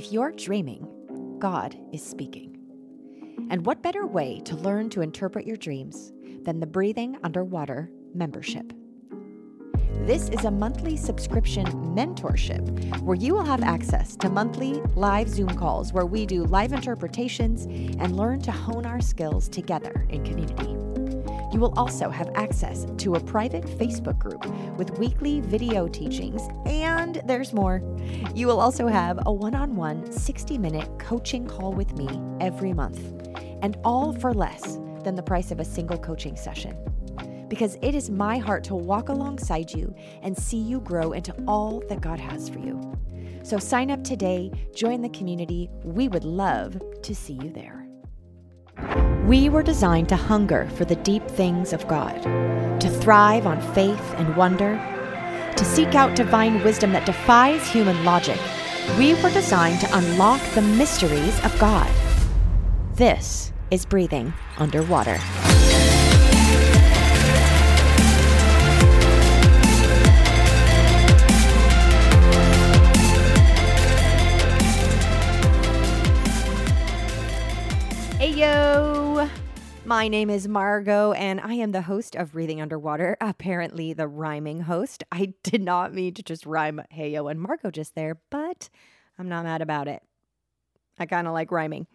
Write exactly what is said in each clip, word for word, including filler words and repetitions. If you're dreaming, God is speaking. And what better way to learn to interpret your dreams than the Breathing Underwater membership? This is a monthly subscription mentorship where you will have access to monthly live Zoom calls where we do live interpretations and learn to hone our skills together in community. You will also have access to a private Facebook group with weekly video teachings, and there's more. You will also have a one-on-one sixty-minute coaching call with me every month, and all for less than the price of a single coaching session. Because it is my heart to walk alongside you and see you grow into all that God has for you. So sign up today, join the community. We would love to see you there. We were designed to hunger for the deep things of God, to thrive on faith and wonder, to seek out divine wisdom that defies human logic. We were designed to unlock the mysteries of God. This is Breathing Underwater. Yo, my name is Margot, and I am the host of Breathing Underwater, apparently the rhyming host. I did not mean to just rhyme Heyo and Margot just there, but I'm not mad about it. I kind of like rhyming.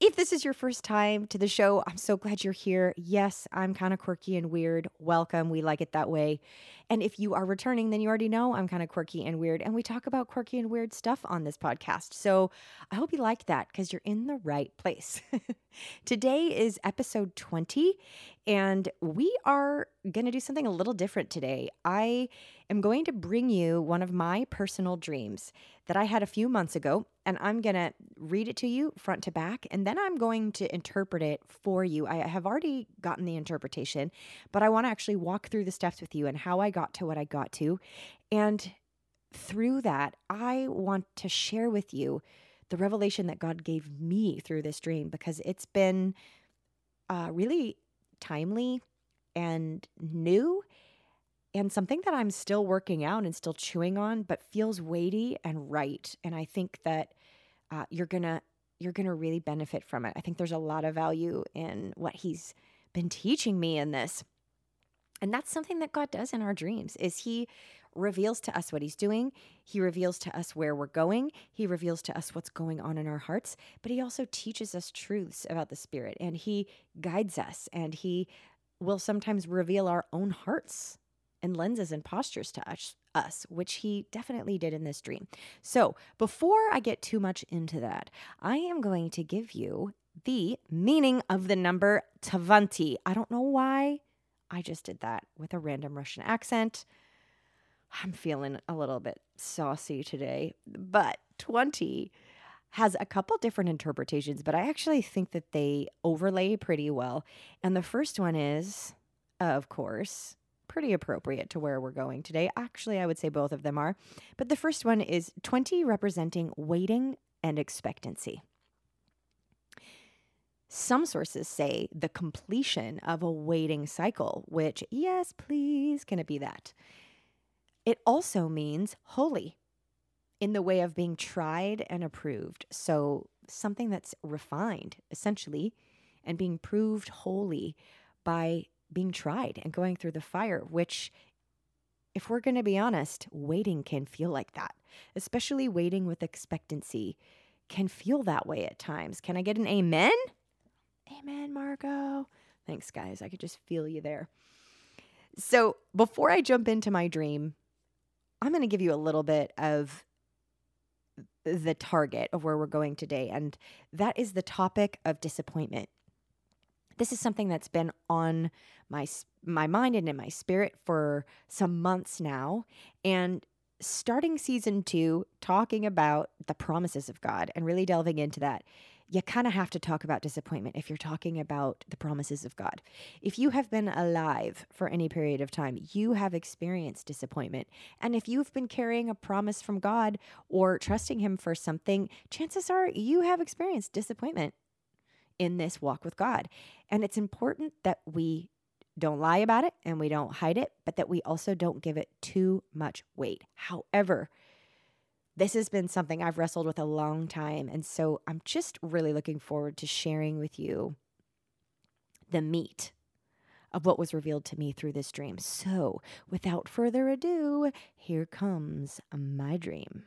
If this is your first time to the show, I'm so glad you're here. Yes, I'm kind of quirky and weird. Welcome. We like it that way. And if you are returning, then you already know I'm kind of quirky and weird. And we talk about quirky and weird stuff on this podcast. So I hope you like that because you're in the right place. Today is episode twenty, and we are going to do something a little different today. I am going to bring you one of my personal dreams that I had a few months ago, and I'm going to read it to you front to back, and then I'm going to interpret it for you. I have already gotten the interpretation, but I want to actually walk through the steps with you and how I got to what I got to. And through that, I want to share with you the revelation that God gave me through this dream, because it's been uh, really timely and new and something that I'm still working out and still chewing on, but feels weighty and right. And I think that uh, you're gonna you're gonna really benefit from it. I think there's a lot of value in what He's been teaching me in this. And that's something that God does in our dreams, is He reveals to us what He's doing. He reveals to us where we're going. He reveals to us what's going on in our hearts. But He also teaches us truths about the Spirit, and He guides us, and He will sometimes reveal our own hearts and lenses and postures to us, us, which He definitely did in this dream. So before I get too much into that, I am going to give you the meaning of the number twenty. I don't know why I just did that with a random Russian accent. I'm feeling a little bit saucy today, but twenty has a couple different interpretations, but I actually think that they overlay pretty well. And the first one is, of course, pretty appropriate to where we're going today. Actually, I would say both of them are. But the first one is twenty representing waiting and expectancy. Some sources say the completion of a waiting cycle, which, yes, please, can it be that? It also means holy in the way of being tried and approved. So something that's refined, essentially, and being proved holy by being tried and going through the fire, which, if we're going to be honest, waiting can feel like that, especially waiting with expectancy can feel that way at times. Can I get an amen? Amen, Margot. Thanks, guys. I could just feel you there. So before I jump into my dream, I'm going to give you a little bit of the target of where we're going today, and that is the topic of disappointment. This is something that's been on my my mind and in my spirit for some months now. And starting season two, talking about the promises of God and really delving into that, you kind of have to talk about disappointment if you're talking about the promises of God. If you have been alive for any period of time, you have experienced disappointment. And if you've been carrying a promise from God or trusting Him for something, chances are you have experienced disappointment in this walk with God. And it's important that we don't lie about it and we don't hide it, but that we also don't give it too much weight. However, this has been something I've wrestled with a long time. And so I'm just really looking forward to sharing with you the meat of what was revealed to me through this dream. So without further ado, here comes my dream.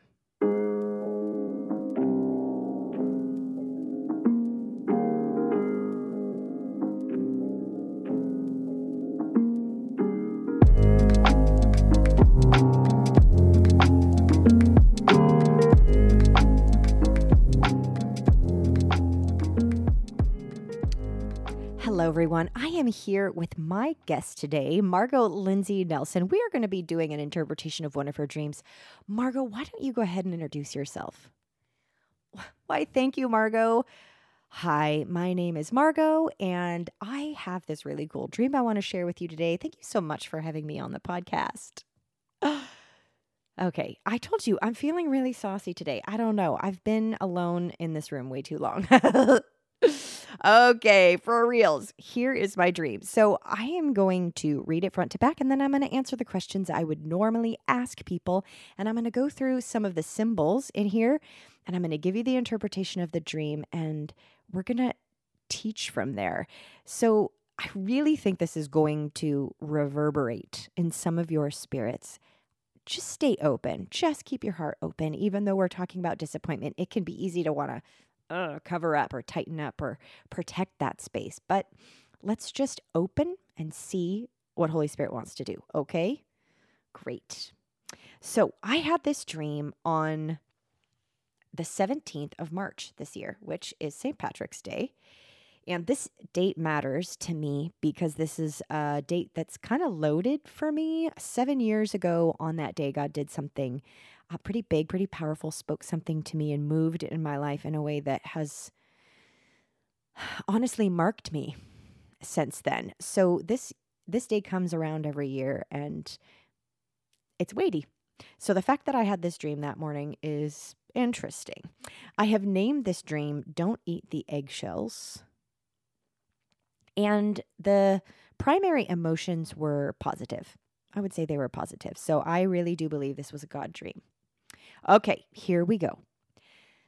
Hello, everyone. I am here with my guest today, Margot Lindsay Nelson. We are going to be doing an interpretation of one of her dreams. Margot, why don't you go ahead and introduce yourself? Why, thank you, Margot. Hi, my name is Margot, and I have this really cool dream I want to share with you today. Thank you so much for having me on the podcast. Okay, I told you, I'm feeling really saucy today. I don't know. I've been alone in this room way too long. Okay, for reals, here is my dream. So I am going to read it front to back, and then I'm going to answer the questions I would normally ask people, and I'm going to go through some of the symbols in here, and I'm going to give you the interpretation of the dream, and we're going to teach from there. So I really think this is going to reverberate in some of your spirits. Just stay open. Just keep your heart open. Even though we're talking about disappointment, it can be easy to want to Uh, cover up or tighten up or protect that space. But let's just open and see what Holy Spirit wants to do. Okay? Great. So I had this dream on the seventeenth of March this year, which is Saint Patrick's Day. And this date matters to me because this is a date that's kind of loaded for me. Seven years ago on that day, God did something Uh, pretty big, pretty powerful, spoke something to me and moved in my life in a way that has honestly marked me since then. So this this day comes around every year, and it's weighty. So the fact that I had this dream that morning is interesting. I have named this dream, Don't Eat the Eggshells. And the primary emotions were positive. I would say they were positive. So I really do believe this was a God dream. Okay, here we go.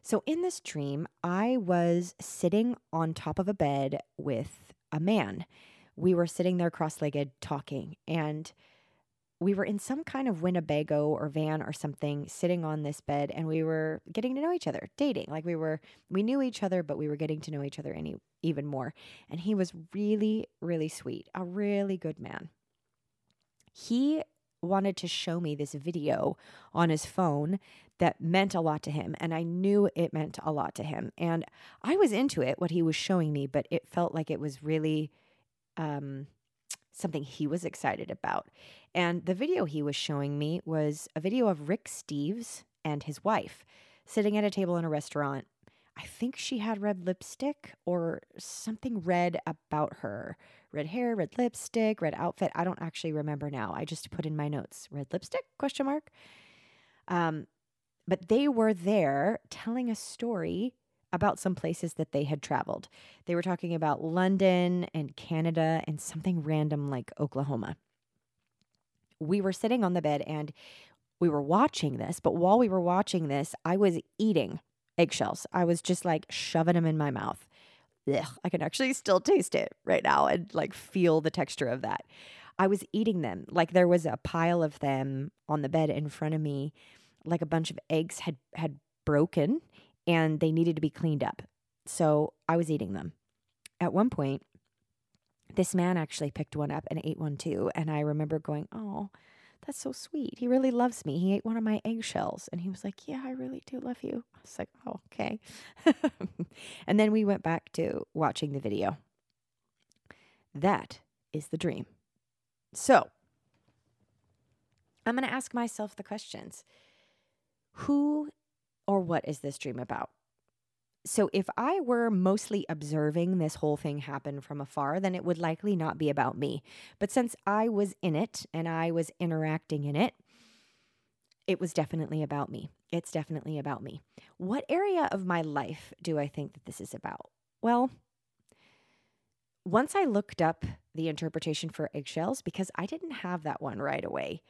So in this dream, I was sitting on top of a bed with a man. We were sitting there cross-legged talking, and we were in some kind of Winnebago or van or something, sitting on this bed, and we were getting to know each other, dating. Like we were, we knew each other, but we were getting to know each other any even more. And he was really, really sweet, a really good man. He wanted to show me this video on his phone that meant a lot to him, and I knew it meant a lot to him. And I was into it, what he was showing me, but it felt like it was really um, something he was excited about. And the video he was showing me was a video of Rick Steves and his wife sitting at a table in a restaurant. I think she had red lipstick or something red about her. Red hair, red lipstick, red outfit. I don't actually remember now. I just put in my notes, red lipstick, question mark. Um, but they were there telling a story about some places that they had traveled. They were talking about London and Canada and something random like Oklahoma. We were sitting on the bed and we were watching this, but while we were watching this, I was eating eggshells. I was just like shoving them in my mouth. Ugh, I can actually still taste it right now and like feel the texture of that. I was eating them. Like there was a pile of them on the bed in front of me, like a bunch of eggs had, had broken and they needed to be cleaned up. So I was eating them. At one point, this man actually picked one up and ate one too. And I remember going, oh, that's so sweet. He really loves me. He ate one of my eggshells. And he was like, yeah, I really do love you. I was like, oh, okay. And then we went back to watching the video. That is the dream. So I'm going to ask myself the questions. Who or what is this dream about? So if I were mostly observing this whole thing happen from afar, then it would likely not be about me. But since I was in it and I was interacting in it, it was definitely about me. It's definitely about me. What area of my life do I think that this is about? Well, once I looked up the interpretation for eggshells, because I didn't have that one right away,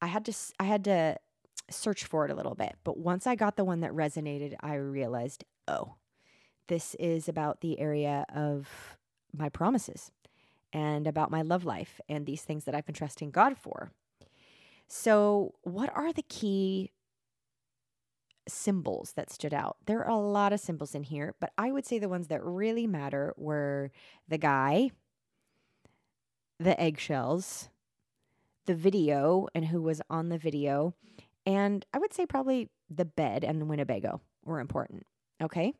I had to, I had to search for it a little bit. But once I got the one that resonated, I realized, oh, this is about the area of my promises and about my love life and these things that I've been trusting God for. So what are the key symbols that stood out? There are a lot of symbols in here, but I would say the ones that really matter were the guy, the eggshells, the video and who was on the video, and I would say probably the bed and the Winnebago were important, okay?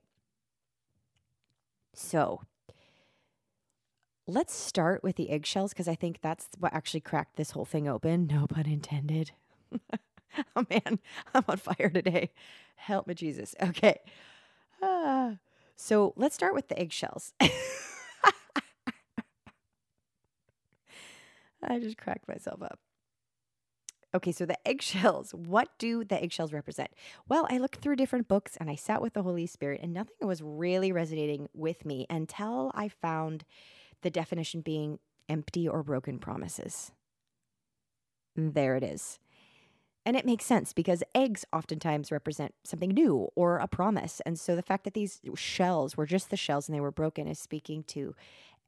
So let's start with the eggshells because I think that's what actually cracked this whole thing open. No pun intended. Oh, man, I'm on fire today. Help me, Jesus. Okay. Uh, so let's start with the eggshells. I just cracked myself up. Okay, so the eggshells, what do the eggshells represent? Well, I looked through different books and I sat with the Holy Spirit and nothing was really resonating with me until I found the definition being empty or broken promises. And there it is. And it makes sense because eggs oftentimes represent something new or a promise. And so the fact that these shells were just the shells and they were broken is speaking to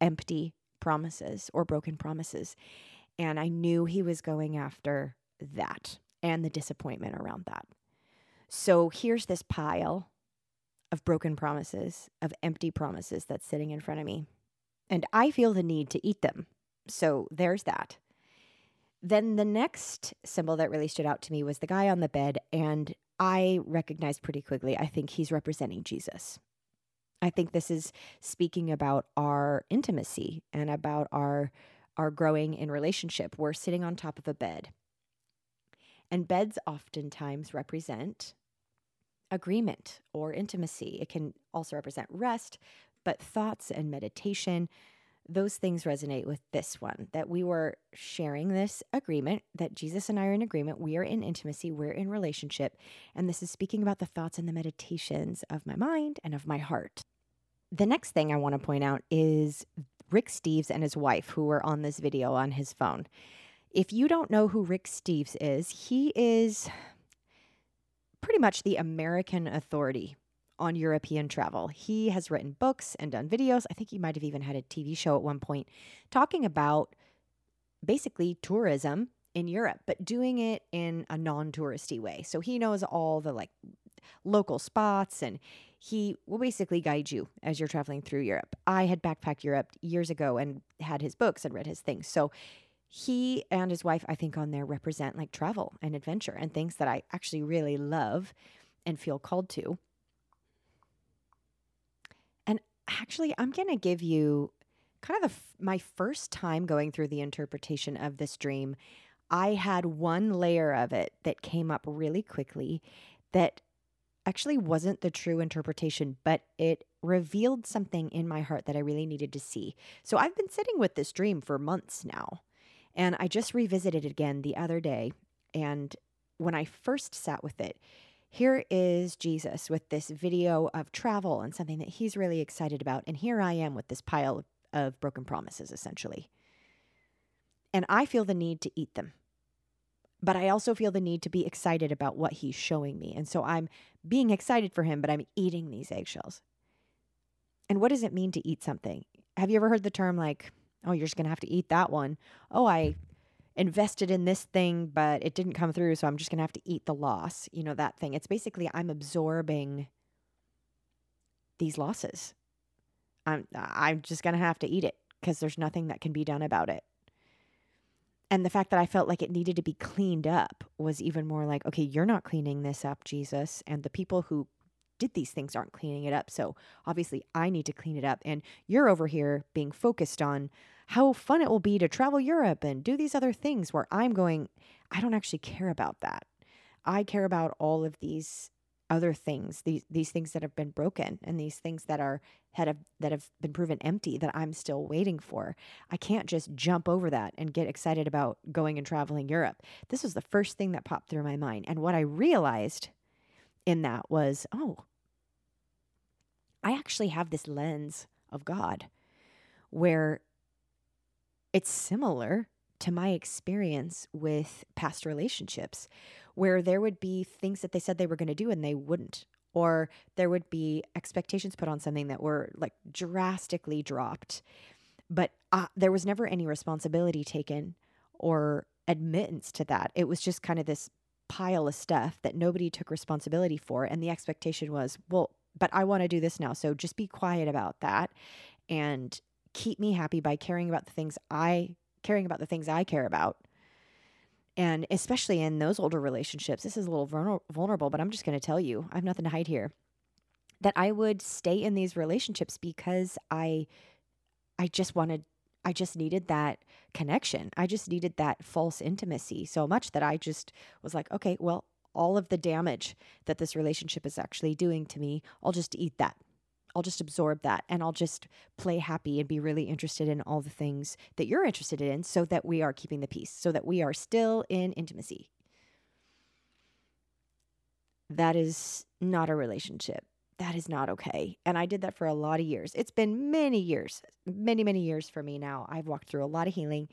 empty promises or broken promises. And I knew he was going after that and the disappointment around that. So here's this pile of broken promises, of empty promises that's sitting in front of me. And I feel the need to eat them. So there's that. Then the next symbol that really stood out to me was the guy on the bed, and I recognized pretty quickly, I think he's representing Jesus. I think this is speaking about our intimacy and about our our growing in relationship. We're sitting on top of a bed, and beds oftentimes represent agreement or intimacy. It can also represent rest, but thoughts and meditation, those things resonate with this one, that we were sharing this agreement, that Jesus and I are in agreement. We are in intimacy. We're in relationship. And this is speaking about the thoughts and the meditations of my mind and of my heart. The next thing I want to point out is Rick Steves and his wife, who were on this video on his phone. If you don't know who Rick Steves is, he is pretty much the American authority on European travel. He has written books and done videos. I think he might have even had a T V show at one point talking about basically tourism in Europe, but doing it in a non-touristy way. So he knows all the like local spots and he will basically guide you as you're traveling through Europe. I had backpacked Europe years ago and had his books and read his things. So he and his wife, I think, on there represent like travel and adventure and things that I actually really love and feel called to. Actually, I'm going to give you kind of the, my first time going through the interpretation of this dream. I had one layer of it that came up really quickly that actually wasn't the true interpretation, but it revealed something in my heart that I really needed to see. So I've been sitting with this dream for months now, and I just revisited it again the other day. And when I first sat with it, here is Jesus with this video of travel and something that he's really excited about. And here I am with this pile of broken promises, essentially. And I feel the need to eat them. But I also feel the need to be excited about what he's showing me. And so I'm being excited for him, but I'm eating these eggshells. And what does it mean to eat something? Have you ever heard the term like, oh, you're just going to have to eat that one? Oh, I invested in this thing, but it didn't come through, so I'm just going to have to eat the loss, you know, that thing. It's basically I'm absorbing these losses. I'm, I'm just going to have to eat it because there's nothing that can be done about it. And the fact that I felt like it needed to be cleaned up was even more like, okay, you're not cleaning this up, Jesus, and the people who did these things aren't cleaning it up, so obviously I need to clean it up, and you're over here being focused on how fun it will be to travel Europe and do these other things where I'm going, I don't actually care about that. I care about all of these other things, these these things that have been broken and these things that are had a, that have been proven empty that I'm still waiting for. I can't just jump over that and get excited about going and traveling Europe. This was the first thing that popped through my mind. And what I realized in that was, oh, I actually have this lens of God where it's similar to my experience with past relationships, where there would be things that they said they were going to do and they wouldn't, or there would be expectations put on something that were like drastically dropped, but uh, there was never any responsibility taken or admittance to that. It was just kind of this pile of stuff that nobody took responsibility for. And the expectation was, well, but I want to do this now, so just be quiet about that and keep me happy by caring about the things I caring about the things I care about. And especially in those older relationships, this is a little vulnerable, but I'm just going to tell you, I have nothing to hide here, that I would stay in these relationships because I, I just wanted, I just needed that connection. I just needed that false intimacy so much that I just was like, okay, well, all of the damage that this relationship is actually doing to me, I'll just eat that. I'll just absorb that, and I'll just play happy and be really interested in all the things that you're interested in so that we are keeping the peace, so that we are still in intimacy. That is not a relationship. That is not okay. And I did that for a lot of years. It's been many years, many, many years for me now. I've walked through a lot of healing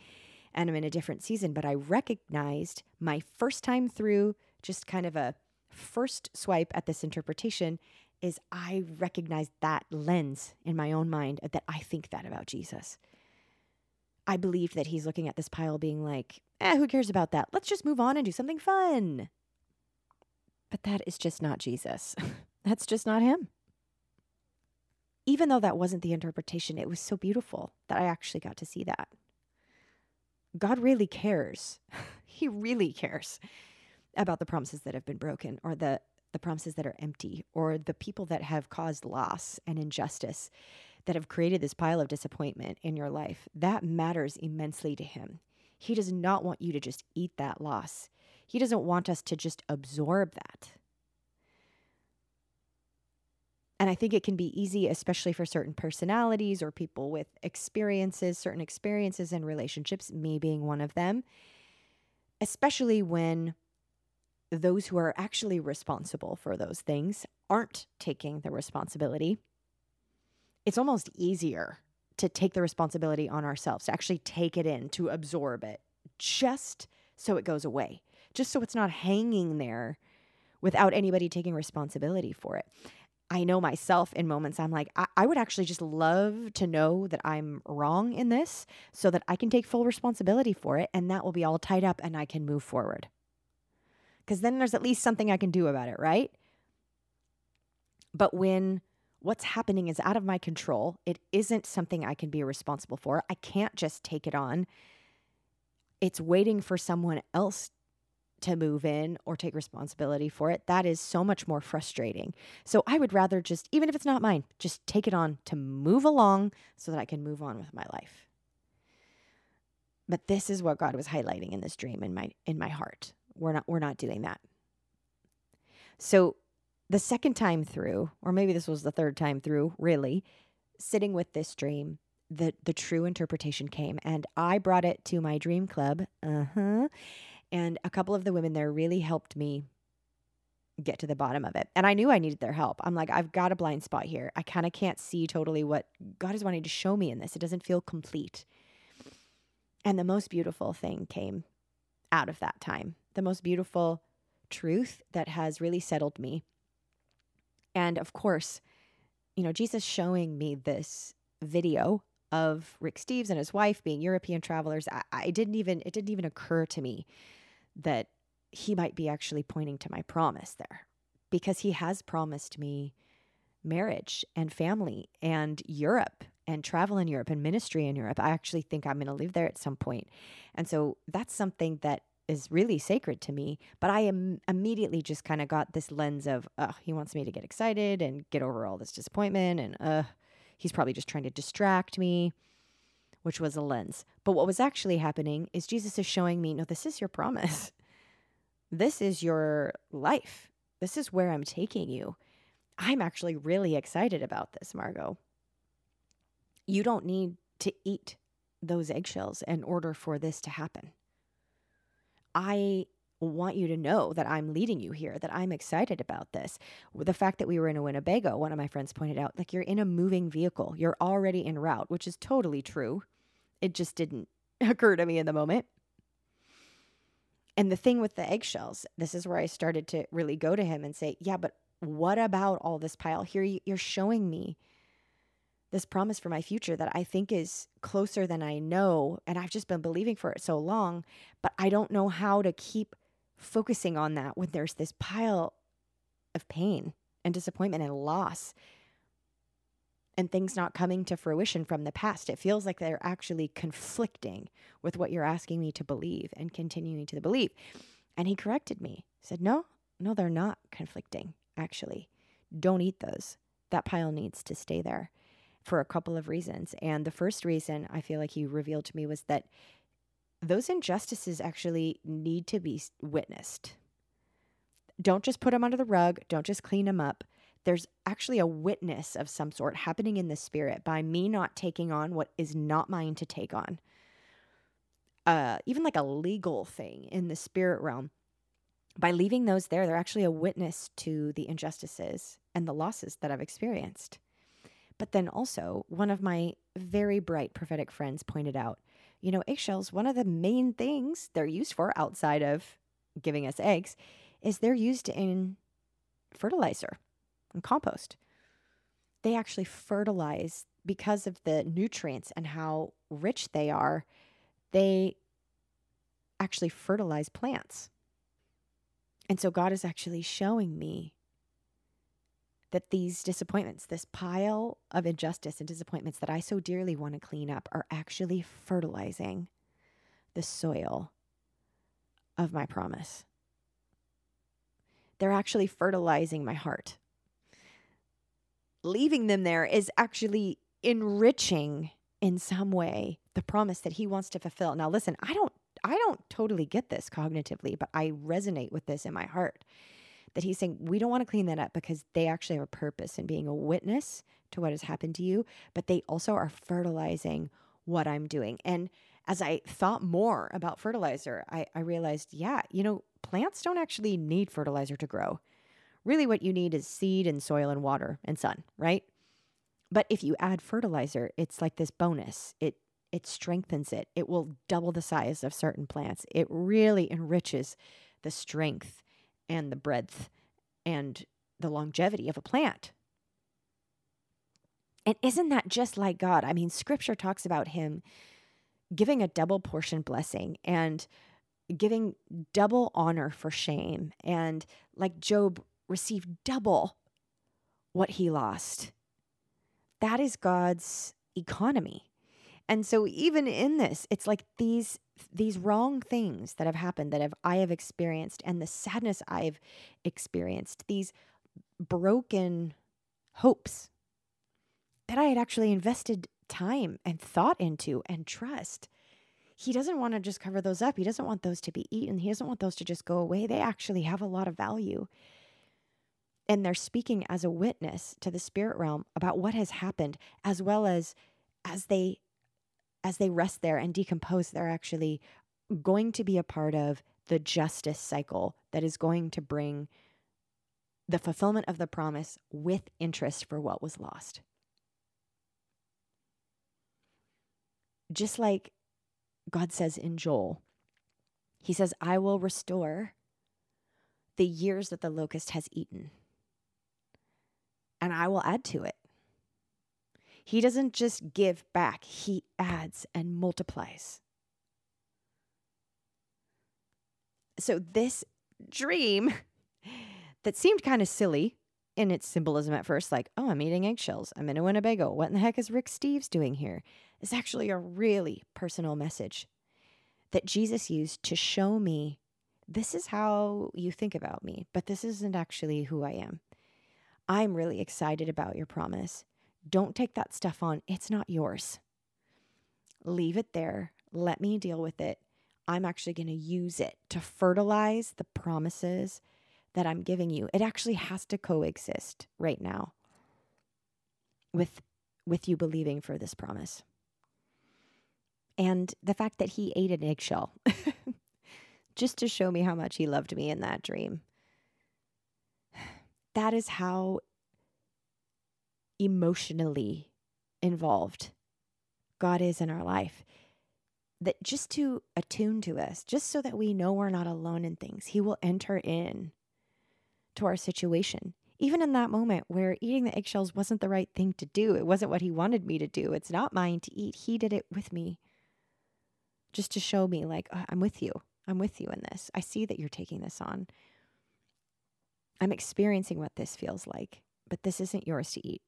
and I'm in a different season, but I recognized my first time through, just kind of a first swipe at this interpretation, is I recognize that lens in my own mind that I think that about Jesus. I believe that he's looking at this pile being like, eh, who cares about that? Let's just move on and do something fun. But that is just not Jesus. That's just not him. Even though that wasn't the interpretation, it was so beautiful that I actually got to see that. God really cares. He really cares about the promises that have been broken, or the the promises that are empty, or the people that have caused loss and injustice, that have created this pile of disappointment in your life. That matters immensely to him. He does not want you to just eat that loss. He doesn't want us to just absorb that. And I think it can be easy, especially for certain personalities or people with experiences, certain experiences in relationships, me being one of them, especially when those who are actually responsible for those things aren't taking the responsibility. It's almost easier to take the responsibility on ourselves, to actually take it in, to absorb it, just so it goes away, just so it's not hanging there without anybody taking responsibility for it. I know myself in moments I'm like, I, I would actually just love to know that I'm wrong in this so that I can take full responsibility for it, and that will be all tied up and I can move forward. Because then there's at least something I can do about it, right? But when what's happening is out of my control, it isn't something I can be responsible for. I can't just take it on. It's waiting for someone else to move in or take responsibility for it. That is so much more frustrating. So I would rather just, even if it's not mine, just take it on to move along so that I can move on with my life. But this is what God was highlighting in this dream in my in my heart. We're not, we're not doing that. So the second time through, or maybe this was the third time through, really, sitting with this dream, the, the true interpretation came, and I brought it to my dream club. Uh-huh. And a couple of the women there really helped me get to the bottom of it. And I knew I needed their help. I'm like, I've got a blind spot here. I kind of can't see totally what God is wanting to show me in this. It doesn't feel complete. And the most beautiful thing came out of that time. The most beautiful truth that has really settled me. And of course, you know, Jesus showing me this video of Rick Steves and his wife being European travelers, I, I didn't even, it didn't even occur to me that he might be actually pointing to my promise there, because he has promised me marriage and family and Europe and travel in Europe and ministry in Europe. I actually think I'm going to live there at some point. And so that's something that is really sacred to me, but I am immediately just kind of got this lens of, oh, he wants me to get excited and get over all this disappointment, and uh, he's probably just trying to distract me, which was a lens. But what was actually happening is Jesus is showing me, no, this is your promise. This is your life. This is where I'm taking you. I'm actually really excited about this, Margot. You don't need to eat those eggshells in order for this to happen. I want you to know that I'm leading you here, that I'm excited about this. The fact that we were in a Winnebago, one of my friends pointed out, like, you're in a moving vehicle. You're already en route, which is totally true. It just didn't occur to me in the moment. And the thing with the eggshells, this is where I started to really go to him and say, yeah, but what about all this pile here? You're showing me this promise for my future that I think is closer than I know. And I've just been believing for it so long, but I don't know how to keep focusing on that when there's this pile of pain and disappointment and loss and things not coming to fruition from the past. It feels like they're actually conflicting with what you're asking me to believe and continuing to believe. And he corrected me. He said, no, no, they're not conflicting, actually. Don't eat those. That pile needs to stay there for a couple of reasons. And the first reason I feel like he revealed to me was that those injustices actually need to be witnessed. Don't just put them under the rug. Don't just clean them up. There's actually a witness of some sort happening in the spirit by me not taking on what is not mine to take on. Uh, even like a legal thing in the spirit realm. By leaving those there, they're actually a witness to the injustices and the losses that I've experienced. But then also, one of my very bright prophetic friends pointed out, you know, eggshells, one of the main things they're used for outside of giving us eggs is they're used in fertilizer. And compost. They actually fertilize because of the nutrients and how rich they are. They actually fertilize plants. And so God is actually showing me that these disappointments, this pile of injustice and disappointments that I so dearly want to clean up, are actually fertilizing the soil of my promise. They're actually fertilizing my heart. Leaving them there is actually enriching in some way the promise that he wants to fulfill. Now, listen, I don't, I don't totally get this cognitively, but I resonate with this in my heart that he's saying, we don't want to clean that up because they actually have a purpose in being a witness to what has happened to you, but they also are fertilizing what I'm doing. And as I thought more about fertilizer, I, I realized, yeah, you know, plants don't actually need fertilizer to grow. Really what you need is seed and soil and water and sun, right? But if you add fertilizer, it's like this bonus. It it strengthens it. It will double the size of certain plants. It really enriches the strength and the breadth and the longevity of a plant. And isn't that just like God? I mean, Scripture talks about him giving a double portion blessing and giving double honor for shame. And like Job received double what he lost. That is God's economy. And so even in this, it's like these these wrong things that have happened, that have I have experienced, and the sadness I've experienced, these broken hopes that I had actually invested time and thought into and trust. He doesn't want to just cover those up. He doesn't want those to be eaten. He doesn't want those to just go away. They actually have a lot of value. And they're speaking as a witness to the spirit realm about what has happened, as well as as they as they rest there and decompose, they're actually going to be a part of the justice cycle that is going to bring the fulfillment of the promise with interest for what was lost. Just like God says in Joel, he says, I will restore the years that the locust has eaten. And I will add to it. He doesn't just give back. He adds and multiplies. So this dream that seemed kind of silly in its symbolism at first, like, oh, I'm eating eggshells. I'm in a Winnebago. What in the heck is Rick Steves doing here? Is actually a really personal message that Jesus used to show me, this is how you think about me, but this isn't actually who I am. I'm really excited about your promise. Don't take that stuff on. It's not yours. Leave it there. Let me deal with it. I'm actually going to use it to fertilize the promises that I'm giving you. It actually has to coexist right now with, with you believing for this promise. And the fact that he ate an eggshell just to show me how much he loved me in that dream. That is how emotionally involved God is in our life. that just to attune to us, just so that we know we're not alone in things. He will enter in to our situation. Even in that moment where eating the eggshells wasn't the right thing to do, it wasn't what he wanted me to do. It's not mine to eat. He did it with me just to show me, like, oh, I'm with you. I'm with you in this. I see that you're taking this on. I'm experiencing what this feels like, but this isn't yours to eat.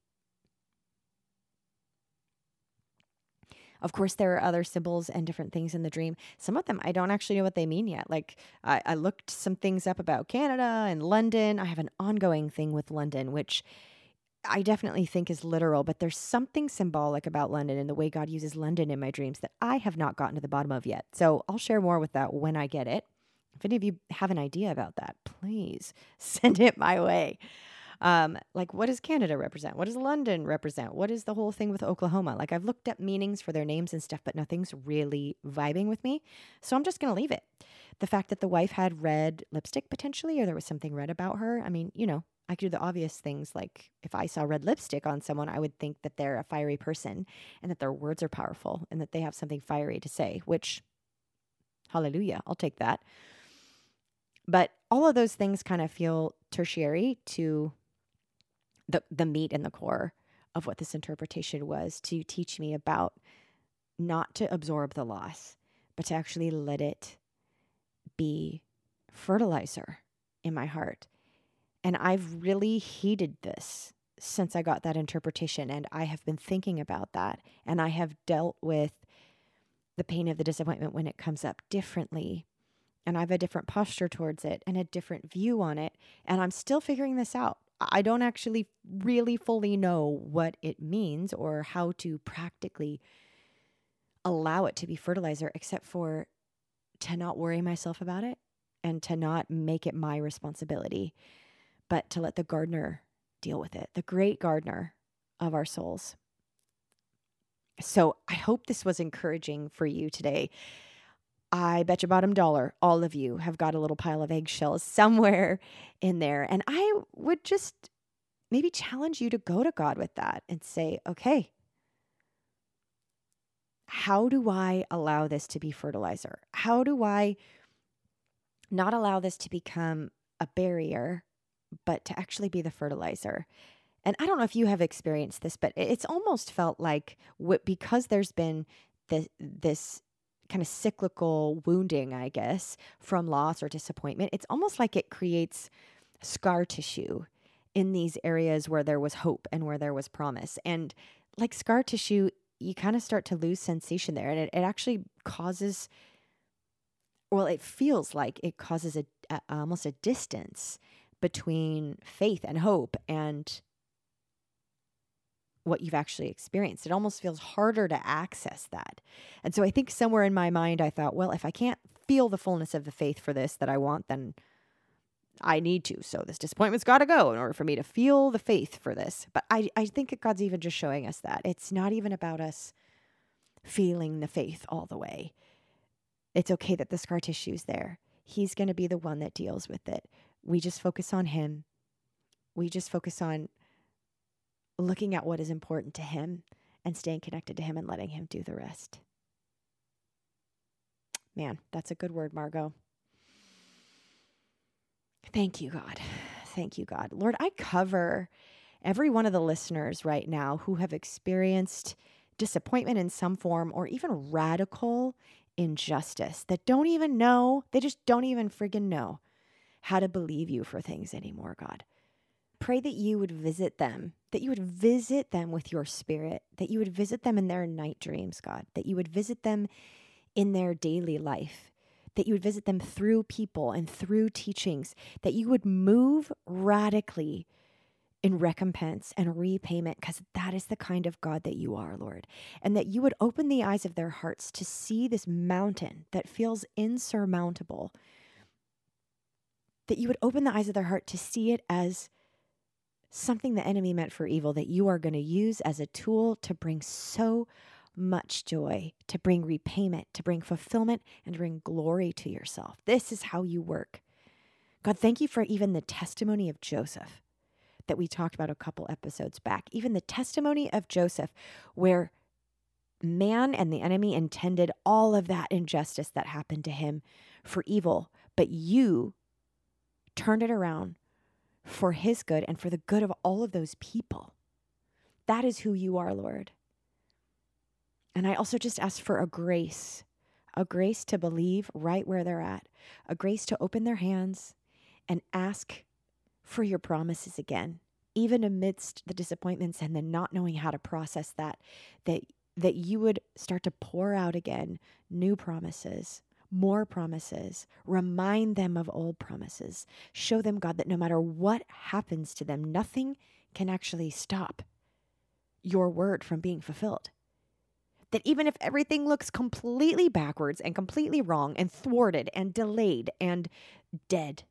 Of course, there are other symbols and different things in the dream. Some of them, I don't actually know what they mean yet. Like I, I looked some things up about Canada and London. I have an ongoing thing with London, which I definitely think is literal, but there's something symbolic about London and the way God uses London in my dreams that I have not gotten to the bottom of yet. So I'll share more with that when I get it. If any of you have an idea about that, please send it my way. Um, like, what does Canada represent? What does London represent? What is the whole thing with Oklahoma? Like, I've looked up meanings for their names and stuff, but nothing's really vibing with me. So I'm just going to leave it. The fact that the wife had red lipstick potentially, or there was something red about her. I mean, you know, I could do the obvious things. Like if I saw red lipstick on someone, I would think that they're a fiery person and that their words are powerful and that they have something fiery to say, which hallelujah, I'll take that. But all of those things kind of feel tertiary to the the meat and the core of what this interpretation was to teach me about not to absorb the loss, but to actually let it be fertilizer in my heart. And I've really heeded this since I got that interpretation, and I have been thinking about that, and I have dealt with the pain of the disappointment when it comes up differently, and I have a different posture towards it and a different view on it, and I'm still figuring this out. I don't actually really fully know what it means or how to practically allow it to be fertilizer, except for to not worry myself about it and to not make it my responsibility, but to let the gardener deal with it, the great gardener of our souls. So I hope this was encouraging for you today. I bet your bottom dollar all of you have got a little pile of eggshells somewhere in there. And I would just maybe challenge you to go to God with that and say, okay, how do I allow this to be fertilizer? How do I not allow this to become a barrier, but to actually be the fertilizer? And I don't know if you have experienced this, but it's almost felt like what, because there's been this, this kind of cyclical wounding, I guess, from loss or disappointment, it's almost like it creates scar tissue in these areas where there was hope and where there was promise. And like scar tissue, you kind of start to lose sensation there. And it, it actually causes, well, it feels like it causes a, a almost a distance between faith and hope and what you've actually experienced. It almost feels harder to access that. And so I think somewhere in my mind, I thought, well, if I can't feel the fullness of the faith for this that I want, then I need to. So this disappointment's got to go in order for me to feel the faith for this. But I, I think that God's even just showing us that. It's not even about us feeling the faith all the way. It's okay that the scar tissue's there. He's going to be the one that deals with it. We just focus on him. We just focus on looking at what is important to him and staying connected to him and letting him do the rest. Man, that's a good word, Margot. Thank you, God. Thank you, God. Lord, I cover every one of the listeners right now who have experienced disappointment in some form or even radical injustice that don't even know, they just don't even friggin' know how to believe you for things anymore, God. Pray that you would visit them, that you would visit them with your spirit, that you would visit them in their night dreams, God, that you would visit them in their daily life, that you would visit them through people and through teachings, that you would move radically in recompense and repayment, because that is the kind of God that you are, Lord, and that you would open the eyes of their hearts to see this mountain that feels insurmountable, that you would open the eyes of their heart to see it as something the enemy meant for evil that you are going to use as a tool to bring so much joy, to bring repayment, to bring fulfillment, and to bring glory to yourself. This is how you work. God, thank you for even the testimony of Joseph that we talked about a couple episodes back, even the testimony of Joseph where man and the enemy intended all of that injustice that happened to him for evil, but you turned it around for his good and for the good of all of those people. That is who you are, Lord. And I also just ask for a grace, a grace to believe right where they're at, a grace to open their hands and ask for your promises again, even amidst the disappointments and the not knowing how to process that, that, that you would start to pour out again new promises, more promises, remind them of old promises. Show them, God, that no matter what happens to them, nothing can actually stop your word from being fulfilled. That even if everything looks completely backwards and completely wrong and thwarted and delayed and dead,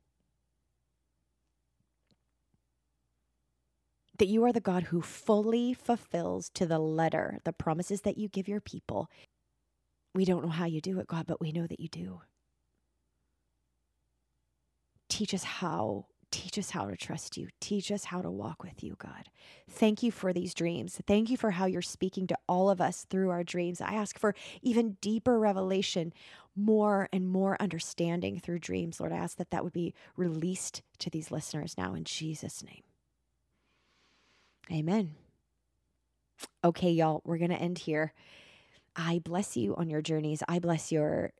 that you are the God who fully fulfills to the letter the promises that you give your people. We don't know how you do it, God, but we know that you do. Teach us how. Teach us how to trust you. Teach us how to walk with you, God. Thank you for these dreams. Thank you for how you're speaking to all of us through our dreams. I ask for even deeper revelation, more and more understanding through dreams. Lord, I ask that that would be released to these listeners now in Jesus' name. Amen. Okay, y'all, we're going to end here. I bless you on your journeys. I bless your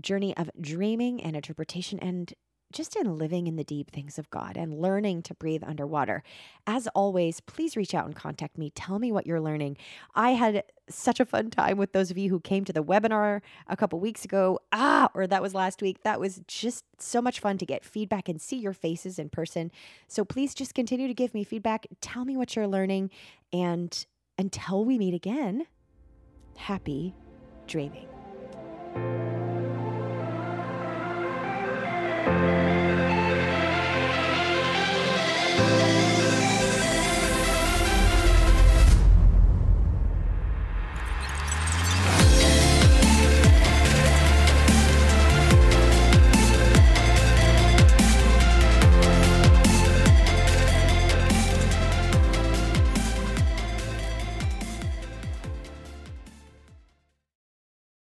journey of dreaming and interpretation and just in living in the deep things of God and learning to breathe underwater. As always, please reach out and contact me. Tell me what you're learning. I had such a fun time with those of you who came to the webinar a couple weeks ago. Ah, or that was last week. That was just so much fun to get feedback and see your faces in person. So please just continue to give me feedback. Tell me what you're learning. And until we meet again, happy dreaming.